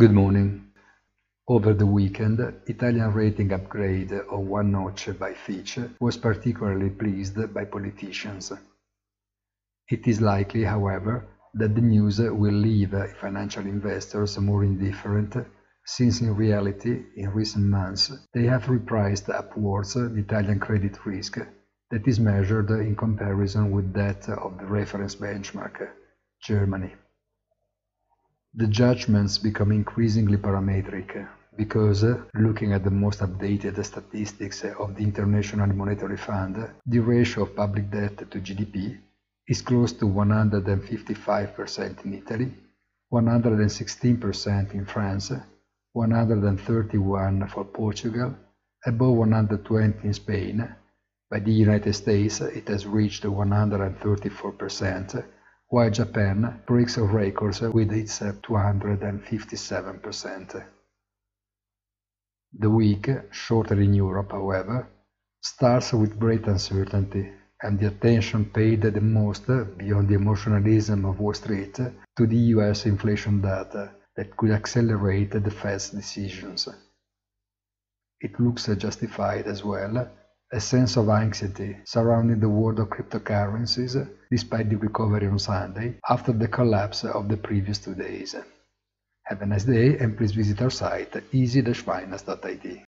Good morning. Over the weekend, Italian rating upgrade of one notch by Fitch was particularly pleased by politicians. It is likely, however, that the news will leave financial investors more indifferent, since in reality, in recent months, they have repriced upwards the Italian credit risk that is measured in comparison with that of the reference benchmark, Germany. The judgments become increasingly parametric because, looking at the most updated statistics of the International Monetary Fund, the ratio of public debt to GDP is close to 155% in Italy, 116% in France, 131% for Portugal, above 120% in Spain. By the United States, it has reached 134%. While Japan breaks records with its 257%. The week, shorter in Europe, however, starts with great uncertainty, and the attention paid the most, beyond the emotionalism of Wall Street, to the US inflation data that could accelerate the Fed's decisions. It looks justified as well. A sense of anxiety surrounding the world of cryptocurrencies, despite the recovery on Sunday, after the collapse of the previous 2 days. Have a nice day and please visit our site easy-finance.it.